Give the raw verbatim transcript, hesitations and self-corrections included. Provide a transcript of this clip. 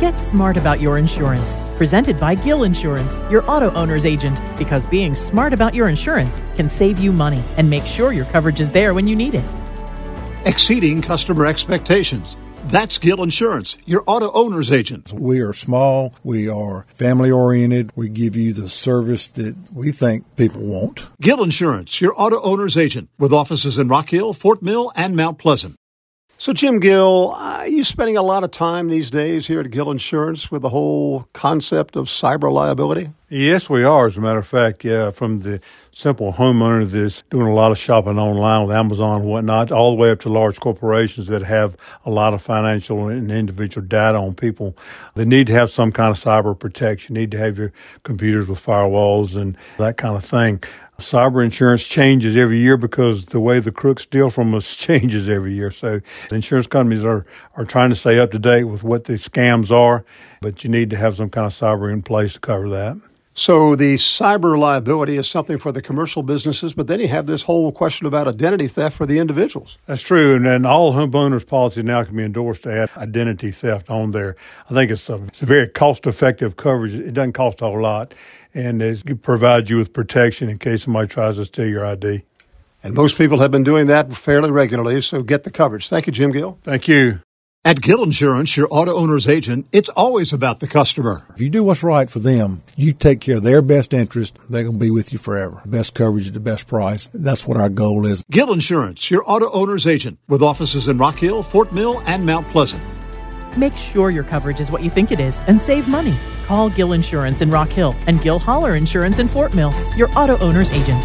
Get smart about your insurance. Presented by Gill Insurance, your auto owner's agent, because being smart about your insurance can save you money and make sure your coverage is there when you need it. Exceeding customer expectations. That's Gill Insurance, your auto owner's agent. We are small. We are family-oriented. We give you the service that we think people want. Gill Insurance, your auto owner's agent, with offices in Rock Hill, Fort Mill, and Mount Pleasant. So, Jim Gill, are you spending a lot of time these days here at Gill Insurance with the whole concept of cyber liability? Yes, we are. As a matter of fact, yeah, from the simple homeowner that's doing a lot of shopping online with Amazon and whatnot, all the way up to large corporations that have a lot of financial and individual data on people. They need to have some kind of cyber protection. You need to have your computers with firewalls and that kind of thing. Cyber insurance changes every year because the way the crooks steal from us changes every year. So the insurance companies are, are trying to stay up to date with what the scams are, but you need to have some kind of cyber in place to cover that. So the cyber liability is something for the commercial businesses, but then you have this whole question about identity theft for the individuals. That's true, and, and all homeowners policy now can be endorsed to add identity theft on there. I think it's a, it's a very cost-effective coverage. It doesn't cost a whole lot, and it provides you with protection in case somebody tries to steal your I D. And most people have been doing that fairly regularly, so get the coverage. Thank you, Jim Gill. Thank you. At Gill Insurance, your auto owner's agent, it's always about the customer. If you do what's right for them, you take care of their best interest, they're going to be with you forever. Best coverage at the best price. That's what our goal is. Gill Insurance, your auto owner's agent, with offices in Rock Hill, Fort Mill, and Mount Pleasant. Make sure your coverage is what you think it is and save money. Call Gill Insurance in Rock Hill and Gill Holler Insurance in Fort Mill, your auto owner's agent.